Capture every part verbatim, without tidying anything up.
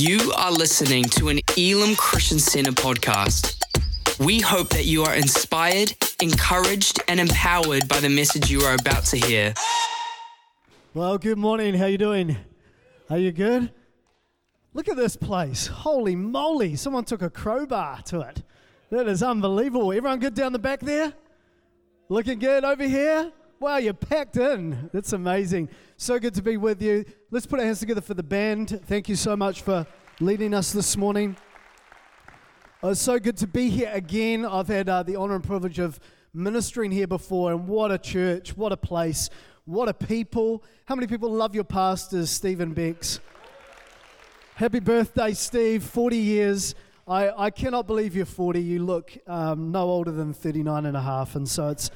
You are listening to an Elam Christian Center podcast. We hope that you are inspired, encouraged, and empowered by the message you are about to hear. Well, good morning. How you doing? Are you good? Look at this place. Holy moly. Someone took a crowbar to it. That is unbelievable. Everyone good down the back there? Looking good over here? Wow, you're packed in. That's amazing. So good to be with you. Let's put our hands together for the band. Thank you so much for leading us this morning. Oh, it's so good to be here again. I've had uh, the honor and privilege of ministering here before, and what a church, what a place, what a people. How many people love your pastors, Stephen Becks? Happy birthday, Steve, forty years. I, I cannot believe you're forty. You look um, no older than thirty-nine and a half, and so it's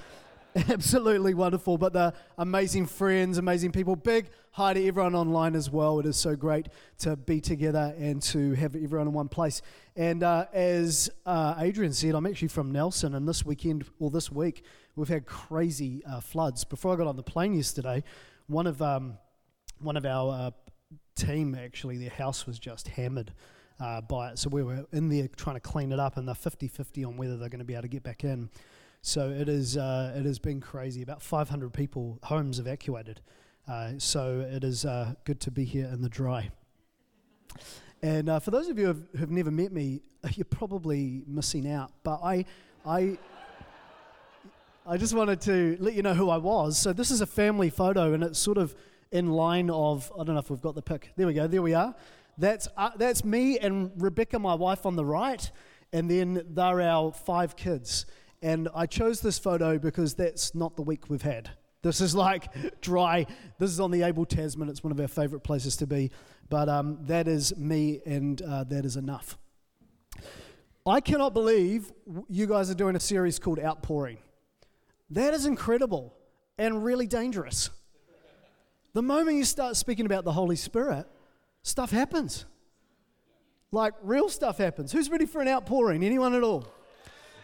absolutely wonderful, but they're amazing friends, amazing people. Big hi to everyone online as well. It is so great to be together and to have everyone in one place. And uh, as uh, Adrian said, I'm actually from Nelson, and this weekend, or this week, we've had crazy uh, floods. Before I got on the plane yesterday, one of um, one of our uh, team, actually, their house was just hammered uh, by it. So we were in there trying to clean it up, and they're fifty-fifty on whether they're going to be able to get back in. So it is. Uh, it has been crazy. About five hundred people, homes evacuated. Uh, so it is uh, good to be here in the dry. And uh, for those of you who have, who have never met me, you're probably missing out. But I, I, I just wanted to let you know who I was. So this is a family photo, and it's sort of in line of. I don't know if we've got the pic. There we go. There we are. That's uh, that's me and Rebecca, my wife, on the right, and then they're our five kids. And I chose this photo because that's not the week we've had. This is like dry. This is on the Abel Tasman. It's one of our favourite places to be. But um, that is me, and uh, that is enough. I cannot believe you guys are doing a series called Outpouring. That is incredible and really dangerous. The moment you start speaking about the Holy Spirit, stuff happens. Like real stuff happens. Who's ready for an outpouring? Anyone at all?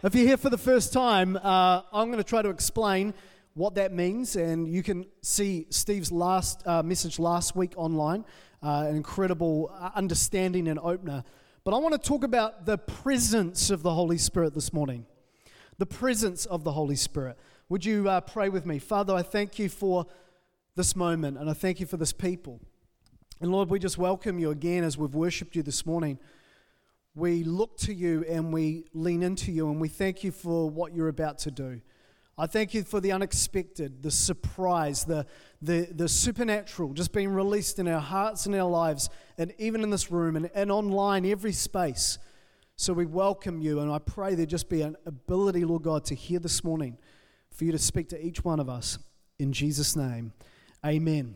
If you're here for the first time, uh, I'm going to try to explain what that means, and you can see Steve's last uh, message last week online, uh, an incredible understanding and opener. But I want to talk about the presence of the Holy Spirit this morning, the presence of the Holy Spirit. Would you uh, pray with me? Father, I thank you for this moment, and I thank you for this people. And Lord, we just welcome you again as we've worshipped you this morning. We look to you and we lean into you, and we thank you for what you're about to do. I thank you for the unexpected, the surprise, the, the, the supernatural just being released in our hearts and our lives, and even in this room and, and online, every space. So we welcome you, and I pray there just be an ability, Lord God, to hear this morning, for you to speak to each one of us. In Jesus' name, amen.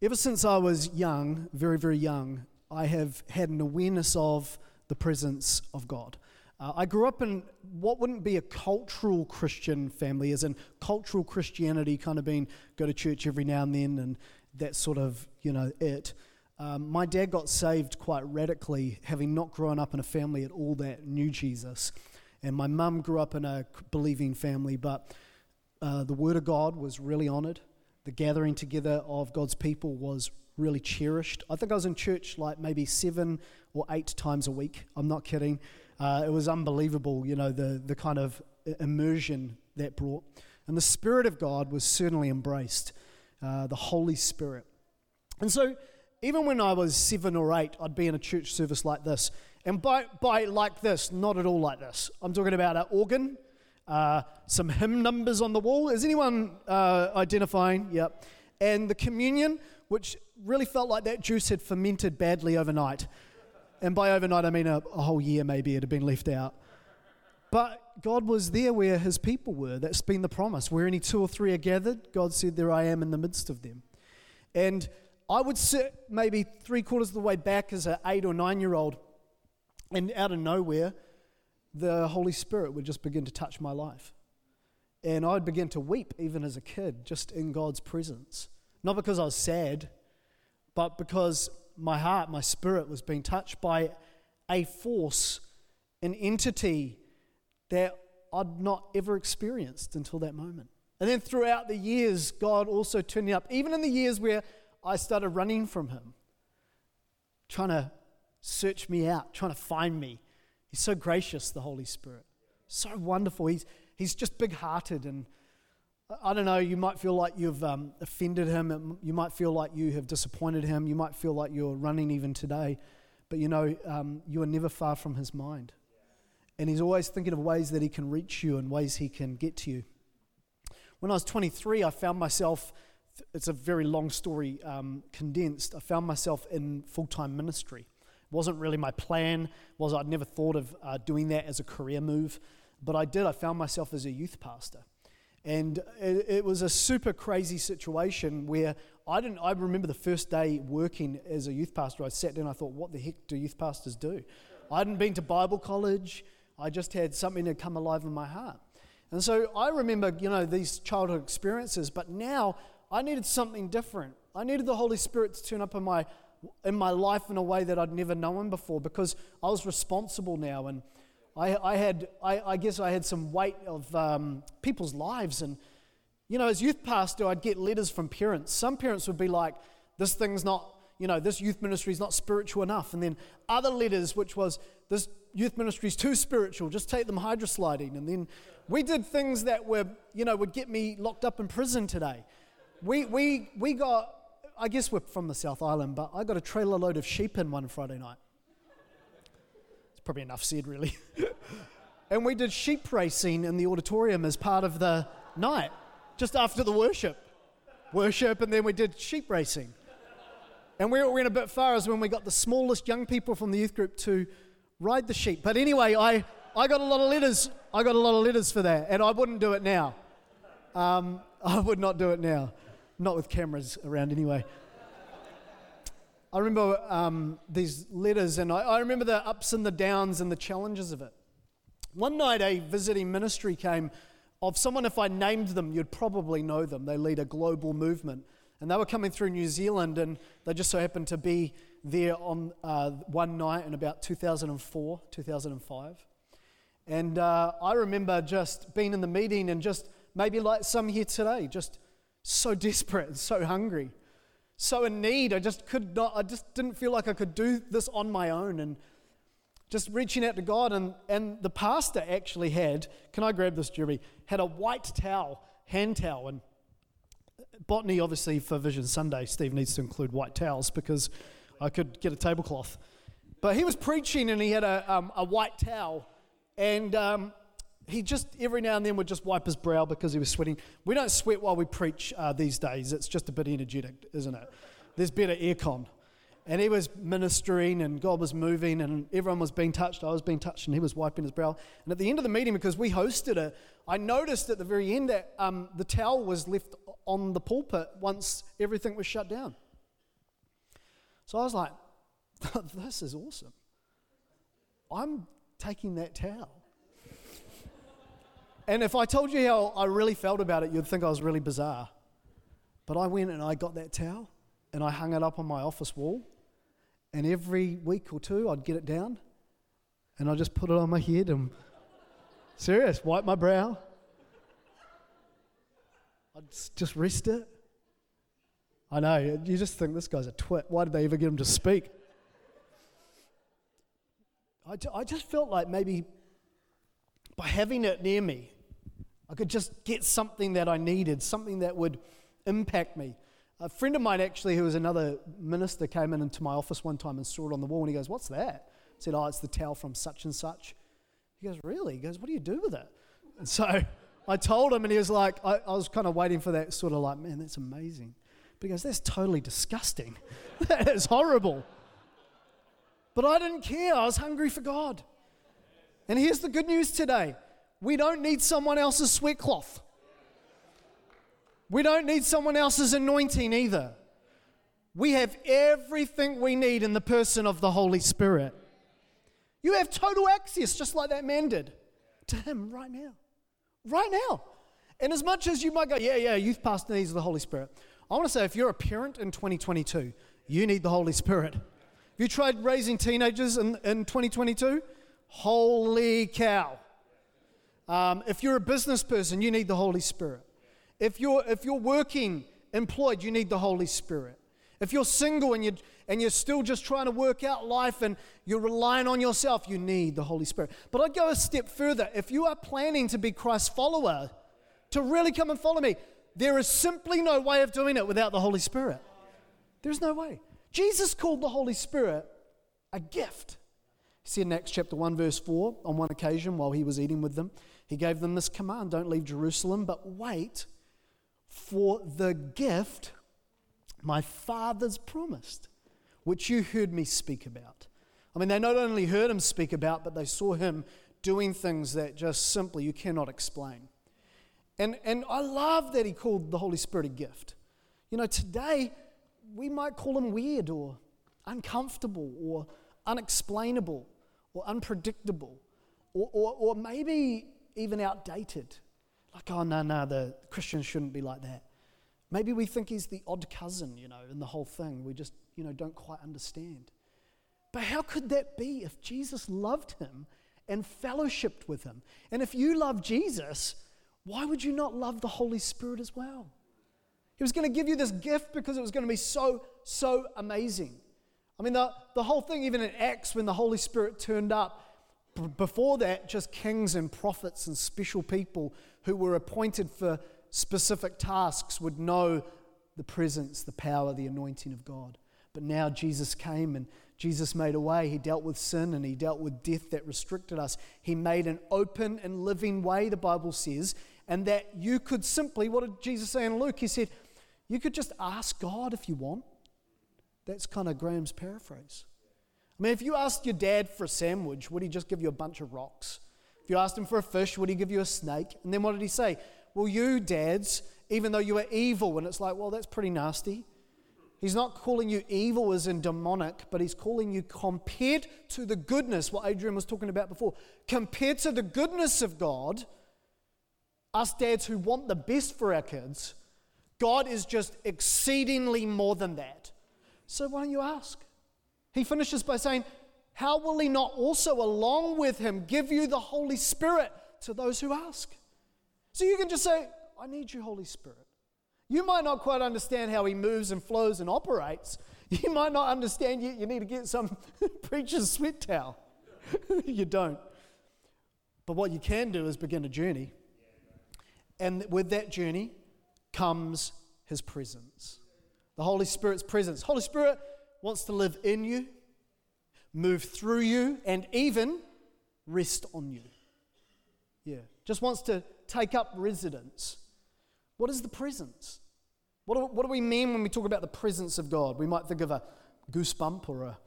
Ever since I was young, very, very young, I have had an awareness of the presence of God. Uh, I grew up in what wouldn't be a cultural Christian family, as in cultural Christianity kind of being go to church every now and then and that sort of, you know, it. Um, my dad got saved quite radically, having not grown up in a family at all that knew Jesus. And my mum grew up in a believing family, but uh, the Word of God was really honoured. The gathering together of God's people was really cherished. I think I was in church like maybe seven or eight times a week. I'm not kidding. Uh, it was unbelievable, you know, the, the kind of immersion that brought. And the Spirit of God was certainly embraced, uh, the Holy Spirit. And so even when I was seven or eight, I'd be in a church service like this. And by, by like this, not at all like this. I'm talking about an organ, uh, some hymn numbers on the wall. Is anyone uh, identifying? Yep. And the communion, which really felt like that juice had fermented badly overnight. And by overnight, I mean a, a whole year maybe it had been left out. But God was there where his people were. That's been the promise. Where any two or three are gathered, God said, there I am in the midst of them. And I would sit maybe three quarters of the way back as an eight or nine-year-old, and out of nowhere, the Holy Spirit would just begin to touch my life. And I would begin to weep even as a kid, just in God's presence. Not because I was sad, but because my heart, my spirit was being touched by a force, an entity that I'd not ever experienced until that moment. And then throughout the years, God also turned me up, even in the years where I started running from him. trying to search me out, trying to find me. He's so gracious, the Holy Spirit. So wonderful. He's he's just big-hearted, and I don't know, you might feel like you've um, offended him. You might feel like you have disappointed him. You might feel like you're running even today, but you know, um, you are never far from his mind. And he's always thinking of ways that he can reach you and ways he can get to you. When I was twenty-three, I found myself, it's a very long story um, condensed, I found myself in full-time ministry. It wasn't really my plan. Was I'd never thought of uh, doing that as a career move, but I did. I found myself as a youth pastor. And it, it was a super crazy situation where I didn't. I remember the first day working as a youth pastor, I sat down and I thought, what the heck do youth pastors do? I hadn't been to Bible college. I just had something to come alive in my heart. And so I remember, you know, these childhood experiences, but now I needed something different. I needed the Holy Spirit to turn up in my in my life in a way that I'd never known before, because I was responsible now, and I, I had, I, I guess I had some weight of um, people's lives. And, you know, as youth pastor, I'd get letters from parents. Some parents would be like, this thing's not, you know, this youth ministry is not spiritual enough. And then other letters, which was, this youth ministry is too spiritual, just take them hydrosliding. And then we did things that were, you know, would get me locked up in prison today. We we we got, I guess we're from the South Island, but I got a trailer load of sheep in one Friday night. It's probably enough said, really. And we did sheep racing in the auditorium as part of the night, just after the worship. Worship, and then we did sheep racing. And we went a bit far as when we got the smallest young people from the youth group to ride the sheep. But anyway, I, I got a lot of letters. I got a lot of letters for that, and I wouldn't do it now. Um, I would not do it now. Not with cameras around anyway. I remember um, these letters, and I, I remember the ups and the downs and the challenges of it. One night a visiting ministry came of someone, if I named them, you'd probably know them. They lead a global movement. And they were coming through New Zealand, and they just so happened to be there on uh, one night in about two thousand four, two thousand five. And uh, I remember just being in the meeting and just maybe like some here today, just so desperate and so hungry, so in need. I just could not, I just didn't feel like I could do this on my own, and just reaching out to God. And, and the pastor actually had, can I grab this, Jeremy, had a white towel, hand towel. And botany, obviously, for Vision Sunday, Steve needs to include white towels because I could get a tablecloth. But he was preaching and he had a, um, a white towel, and um, he just every now and then would just wipe his brow because he was sweating. We don't sweat while we preach uh, these days. It's just a bit energetic, isn't it? There's better aircon. And he was ministering and God was moving and everyone was being touched. I was being touched and he was wiping his brow. And at the end of the meeting, because we hosted it, I noticed at the very end that um, the towel was left on the pulpit once everything was shut down. So I was like, this is awesome. I'm taking that towel. And if I told you how I really felt about it, you'd think I was really bizarre. But I went and I got that towel and I hung it up on my office wall. And every week or two, I'd get it down and I just put it on my head and, serious, wipe my brow. I'd just rest it. I know, you just think this guy's a twit. Why did they ever get him to speak? I, ju- I just felt like maybe by having it near me, I could just get something that I needed, something that would impact me. A friend of mine actually, who was another minister, came in into my office one time and saw it on the wall, and he goes, what's that? I said, oh, it's the towel from such and such. He goes, really? He goes, what do you do with it? And so I told him, and he was like, I, I was kind of waiting for that sort of like, man, that's amazing. But he goes, that's totally disgusting. That is horrible. But I didn't care. I was hungry for God. And here's the good news today. We don't need someone else's sweat cloth. We don't need someone else's anointing either. We have everything we need in the person of the Holy Spirit. You have total access, just like that man did, to him right now. Right now. And as much as you might go, yeah, yeah, youth pastor needs the Holy Spirit, I want to say if you're a parent in twenty twenty-two, you need the Holy Spirit. Have you tried raising teenagers in, in twenty twenty-two? Holy cow. Um, if you're a business person, you need the Holy Spirit. If you're if you're working, employed, you need the Holy Spirit. If you're single and you're, and you're still just trying to work out life and you're relying on yourself, you need the Holy Spirit. But I'd go a step further. If you are planning to be Christ's follower, to really come and follow me, there is simply no way of doing it without the Holy Spirit. There's no way. Jesus called the Holy Spirit a gift. He said in Acts chapter one, verse four, on one occasion while he was eating with them, he gave them this command, don't leave Jerusalem, but wait for the gift my Father's promised, which you heard me speak about. I mean, they not only heard him speak about, but they saw him doing things that just simply you cannot explain. And and I love that he called the Holy Spirit a gift. You know, today we might call him weird or uncomfortable or unexplainable or unpredictable or or, or maybe even outdated. Like, oh, no, no, the Christians shouldn't be like that. Maybe we think he's the odd cousin, you know, in the whole thing. We just, you know, don't quite understand. But how could that be if Jesus loved him and fellowshiped with him? And if you love Jesus, why would you not love the Holy Spirit as well? He was going to give you this gift because it was going to be so, so amazing. I mean, the, the whole thing, even in Acts, when the Holy Spirit turned up, before that, just kings and prophets and special people who were appointed for specific tasks would know the presence, the power, the anointing of God. But now Jesus came and Jesus made a way. He dealt with sin and he dealt with death that restricted us. He made an open and living way, the Bible says, and that you could simply, what did Jesus say in Luke? He said, you could just ask God if you want. That's kind of Graham's paraphrase. I mean, if you asked your dad for a sandwich, would he just give you a bunch of rocks? If you asked him for a fish, would he give you a snake? And then what did he say? Well, you dads, even though you were evil, and it's like, well, that's pretty nasty. He's not calling you evil as in demonic, but he's calling you compared to the goodness, what Adrian was talking about before, compared to the goodness of God, us dads who want the best for our kids, God is just exceedingly more than that. So why don't you ask? He finishes by saying, how will he not also along with him give you the Holy Spirit to those who ask? So you can just say, I need you, Holy Spirit. You might not quite understand how he moves and flows and operates. You might not understand yet you need to get some preacher's sweat towel. You don't. But what you can do is begin a journey. And with that journey comes his presence. The Holy Spirit's presence. Holy Spirit wants to live in you, move through you, and even rest on you. Yeah, just wants to take up residence. What is the presence? What do, what do we mean when we talk about the presence of God? We might think of a goosebump or a,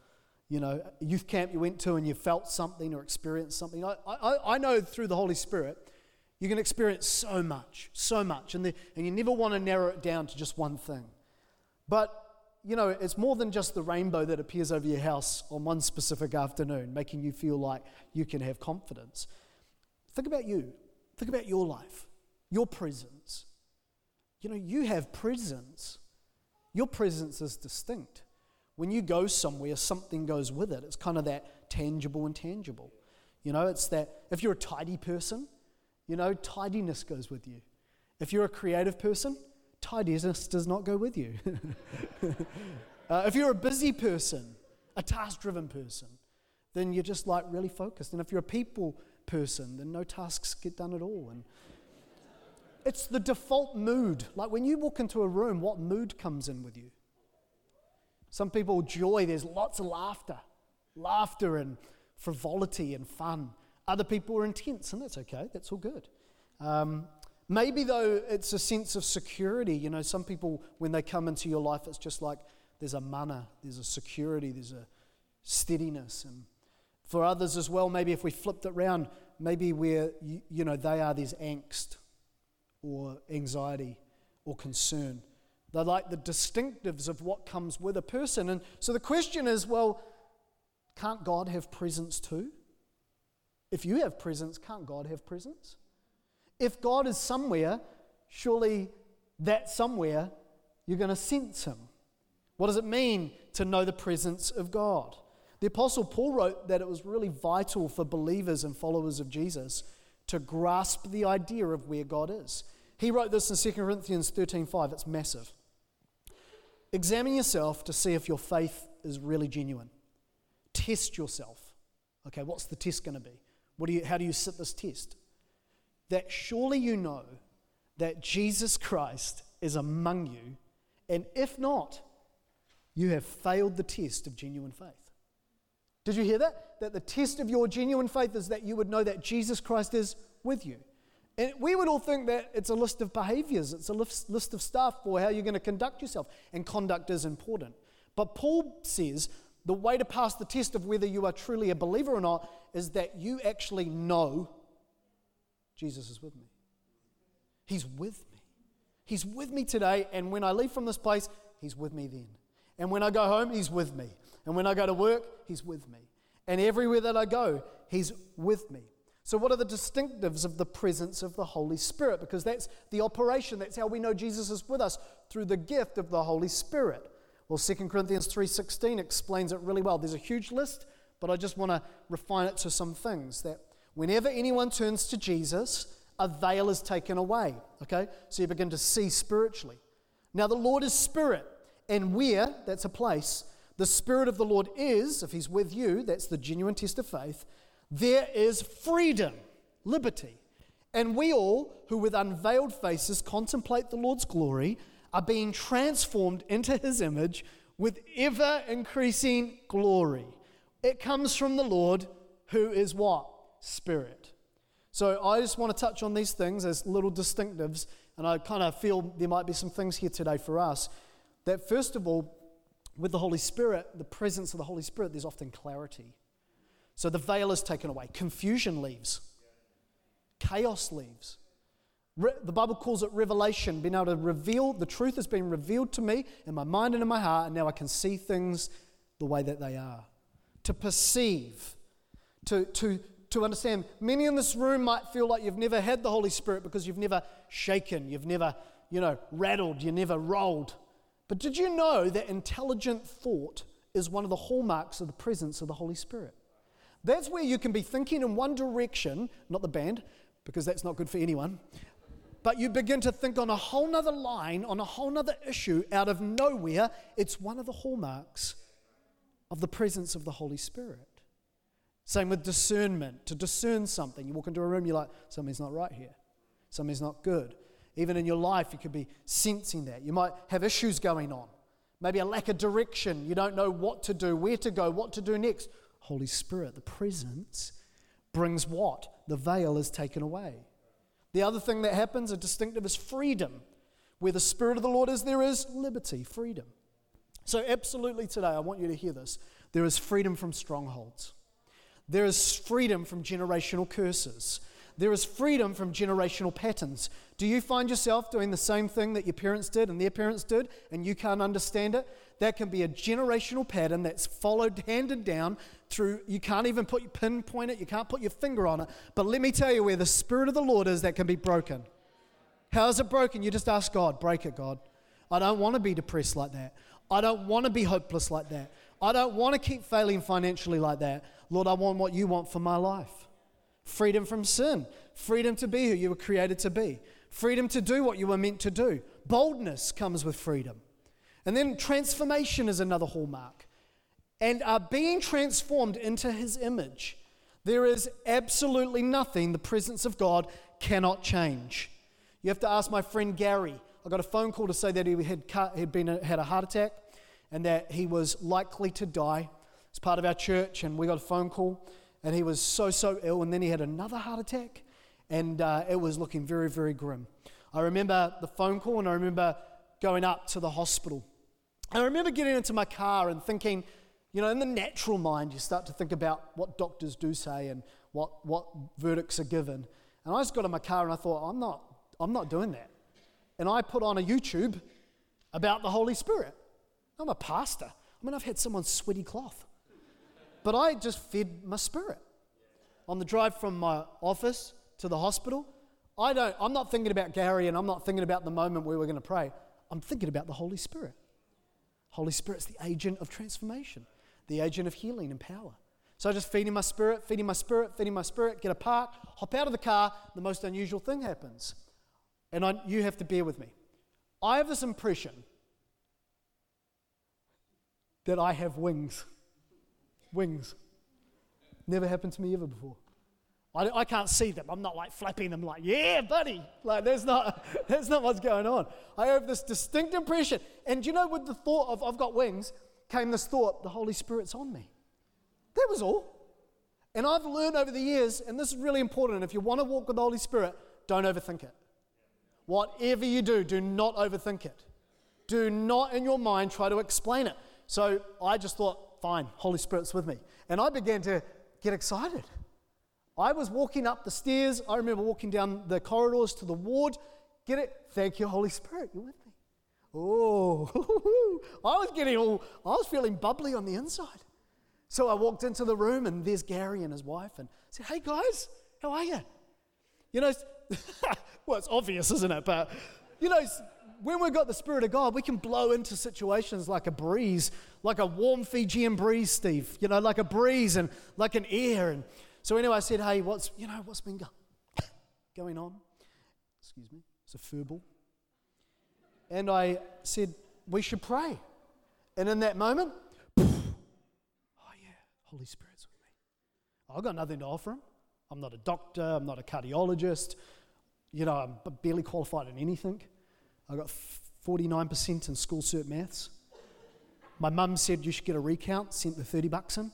you know, a youth camp you went to and you felt something or experienced something. I, I, I know through the Holy Spirit you can experience so much, so much, and the, and you never want to narrow it down to just one thing. But you know, it's more than just the rainbow that appears over your house on one specific afternoon, making you feel like you can have confidence. Think about you. Think about your life, your presence. You know, you have presence. Your presence is distinct. When you go somewhere, something goes with it. It's kind of that tangible and tangible. You know, it's that if you're a tidy person, you know, tidiness goes with you. If you're a creative person, tidiness does not go with you. uh, if you're a busy person, a task-driven person, then you're just like really focused. And if you're a people person, then no tasks get done at all. And it's the default mood. Like when you walk into a room, what mood comes in with you? Some people, joy, there's lots of laughter. Laughter and frivolity and fun. Other people are intense, and that's okay. That's all good. Um, maybe, though, it's a sense of security. You know, some people, when they come into your life, it's just like there's a mana, there's a security, there's a steadiness. And for others as well, maybe if we flipped it around, maybe where, you, you know, they are, there's angst or anxiety or concern. They're like the distinctives of what comes with a person. And so the question is, well, can't God have presence too? If you have presence, can't God have presence? If God is somewhere, surely that somewhere, you're going to sense him. What does it mean to know the presence of God? The Apostle Paul wrote that it was really vital for believers and followers of Jesus to grasp the idea of where God is. He wrote this in Second Corinthians thirteen five. It's massive. Examine yourself to see if your faith is really genuine. Test yourself. Okay, what's the test going to be? What do you? How do you sit this test? That surely you know that Jesus Christ is among you, and if not, you have failed the test of genuine faith. Did you hear that? That the test of your genuine faith is that you would know that Jesus Christ is with you. And we would all think that it's a list of behaviors, it's a list of stuff for how you're going to conduct yourself, and conduct is important. But Paul says the way to pass the test of whether you are truly a believer or not is that you actually know Jesus is with me. He's with me. He's with me today, and when I leave from this place, he's with me then. And when I go home, he's with me. And when I go to work, he's with me. And everywhere that I go, he's with me. So what are the distinctives of the presence of the Holy Spirit? Because that's the operation. That's how we know Jesus is with us, through the gift of the Holy Spirit. Well, Second Corinthians three sixteen explains it really well. There's a huge list, but I just want to refine it to some things. That whenever anyone turns to Jesus, a veil is taken away. Okay? So you begin to see spiritually. Now the Lord is spirit, and where, that's a place, the Spirit of the Lord is, if he's with you, that's the genuine test of faith, there is freedom, liberty. And we all, who with unveiled faces contemplate the Lord's glory, are being transformed into his image with ever-increasing glory. It comes from the Lord, who is what? Spirit. So I just want to touch on these things as little distinctives, and I kind of feel there might be some things here today for us. That first of all, with the Holy Spirit, the presence of the Holy Spirit, there's often clarity. So the veil is taken away. Confusion leaves. Chaos leaves. Re- the Bible calls it revelation, being able to reveal, the truth has been revealed to me in my mind and in my heart, and now I can see things the way that they are. To perceive, to, to, to understand. Many in this room might feel like you've never had the Holy Spirit because you've never shaken, you've never, you know, rattled, you never rolled. But did you know that intelligent thought is one of the hallmarks of the presence of the Holy Spirit? That's where you can be thinking in one direction, not the band, because that's not good for anyone, but you begin to think on a whole nother line, on a whole nother issue, out of nowhere. It's one of the hallmarks of the presence of the Holy Spirit. Same with discernment, to discern something. You walk into a room, you're like, something's not right here, something's not good. Even in your life, you could be sensing that. You might have issues going on. Maybe a lack of direction. You don't know what to do, where to go, what to do next. Holy Spirit, the presence, brings what? The veil is taken away. The other thing that happens, a distinctive, is freedom. Where the Spirit of the Lord is, there is liberty, freedom. So absolutely today, I want you to hear this. There is freedom from strongholds. There is freedom from generational curses. There is freedom from generational patterns. Do you find yourself doing the same thing that your parents did and their parents did, and you can't understand it? That can be a generational pattern that's followed, handed down through, you can't even put pinpoint it, you can't put your finger on it. But let me tell you where the Spirit of the Lord is, that can be broken. How is it broken? You just ask God, break it, God. I don't want to be depressed like that. I don't want to be hopeless like that. I don't want to keep failing financially like that. Lord, I want what you want for my life. Freedom from sin, freedom to be who you were created to be, freedom to do what you were meant to do. Boldness comes with freedom. And then transformation is another hallmark. And are being transformed into his image. There is absolutely nothing the presence of God cannot change. You have to ask my friend Gary. I got a phone call to say that he had had been had a heart attack and that he was likely to die. It's part of our church, and we got a phone call. And he was so, so ill, and then he had another heart attack, and uh, it was looking very, very grim. I remember the phone call, and I remember going up to the hospital. And I remember getting into my car and thinking, you know, in the natural mind, you start to think about what doctors do say and what, what verdicts are given. And I just got in my car, and I thought, I'm not, I'm not doing that. And I put on a YouTube about the Holy Spirit. I'm a pastor. I mean, I've had someone's sweaty cloth. But I just fed my spirit. On the drive from my office to the hospital, I don't, I'm not thinking about Gary, and I'm not thinking about the moment where we're going to pray. I'm thinking about the Holy Spirit. Holy Spirit's the agent of transformation, the agent of healing and power. So I just feeding my spirit, feeding my spirit, feeding my spirit, get a park, hop out of the car, the most unusual thing happens. And I, you have to bear with me. I have this impression that I have wings. Wings. Never happened to me ever before. I, I can't see them. I'm not like flapping them like, yeah, buddy. Like, that's not, that's not what's going on. I have this distinct impression. And you know, with the thought of I've got wings came this thought, the Holy Spirit's on me. That was all. And I've learned over the years, and this is really important, if you want to walk with the Holy Spirit, don't overthink it. Whatever you do, do not overthink it. Do not in your mind try to explain it. So I just thought, fine, Holy Spirit's with me. And I began to get excited. I was walking up the stairs. I remember walking down the corridors to the ward. Get it? Thank you, Holy Spirit. You're with me. Oh, I was getting all, I was feeling bubbly on the inside. So I walked into the room, and there's Gary and his wife, and I said, hey guys, how are you? You know, well, it's obvious, isn't it? But, you know, when we've got the Spirit of God, we can blow into situations like a breeze, like a warm Fijian breeze, Steve, you know, like a breeze and like an air. And so anyway, I said, hey, what's, you know, what's been go- going on? Excuse me, it's a furball. And I said, we should pray. And in that moment, Holy Spirit's with me. I've got nothing to offer him. I'm not a doctor. I'm not a cardiologist. You know, I'm barely qualified in anything. I got forty-nine percent in school cert maths. My mum said you should get a recount, sent the thirty bucks in.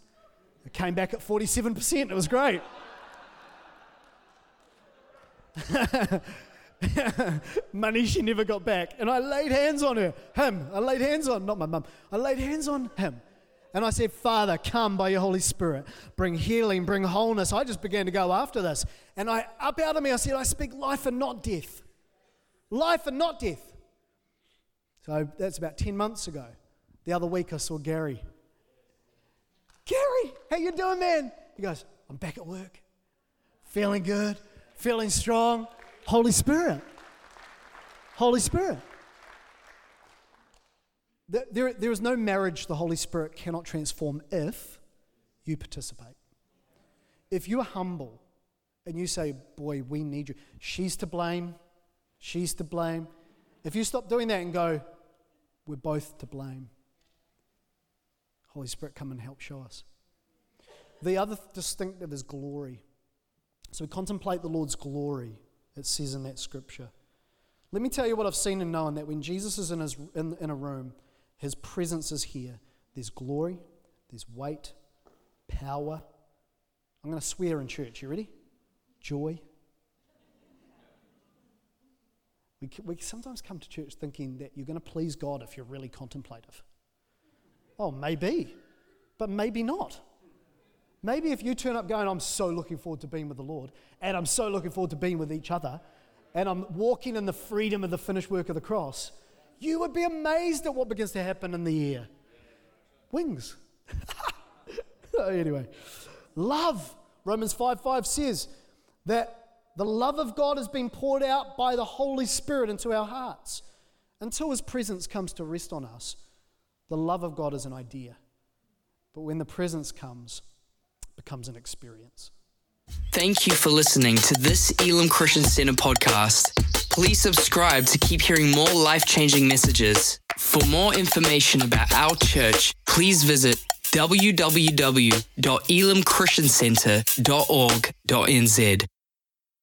It came back at forty-seven percent. It was great. Money she never got back. And I laid hands on her. Him. I laid hands on, not my mum. I laid hands on him. And I said, Father, come by your Holy Spirit. Bring healing, bring wholeness. I just began to go after this. And I up out of me, I said, I speak life and not death. Life and not death. So that's about ten months ago. The other week I saw Gary. Gary, how you doing, man? He goes, I'm back at work. Feeling good, feeling strong. Holy Spirit. Holy Spirit. There, there is no marriage the Holy Spirit cannot transform if you participate. If you are humble and you say, boy, we need you, she's to blame, she's to blame. If you stop doing that and go, we're both to blame. Holy Spirit, come and help show us. The other distinctive is glory. So we contemplate the Lord's glory, it says in that scripture. Let me tell you what I've seen and known, that when Jesus is in his in, in a room, his presence is here. There's glory, there's weight, power. I'm going to swear in church. You ready? Joy. We, we sometimes come to church thinking that you're going to please God if you're really contemplative. Oh, maybe, but maybe not. Maybe if you turn up going, I'm so looking forward to being with the Lord, and I'm so looking forward to being with each other, and I'm walking in the freedom of the finished work of the cross, you would be amazed at what begins to happen in the air. Wings. Anyway, love. Romans five five says that the love of God has been poured out by the Holy Spirit into our hearts. Until his presence comes to rest on us, the love of God is an idea. But when the presence comes, it becomes an experience. Thank you for listening to this Elam Christian Center podcast. Please subscribe to keep hearing more life-changing messages. For more information about our church, please visit w w w dot elam christian center dot org dot n z.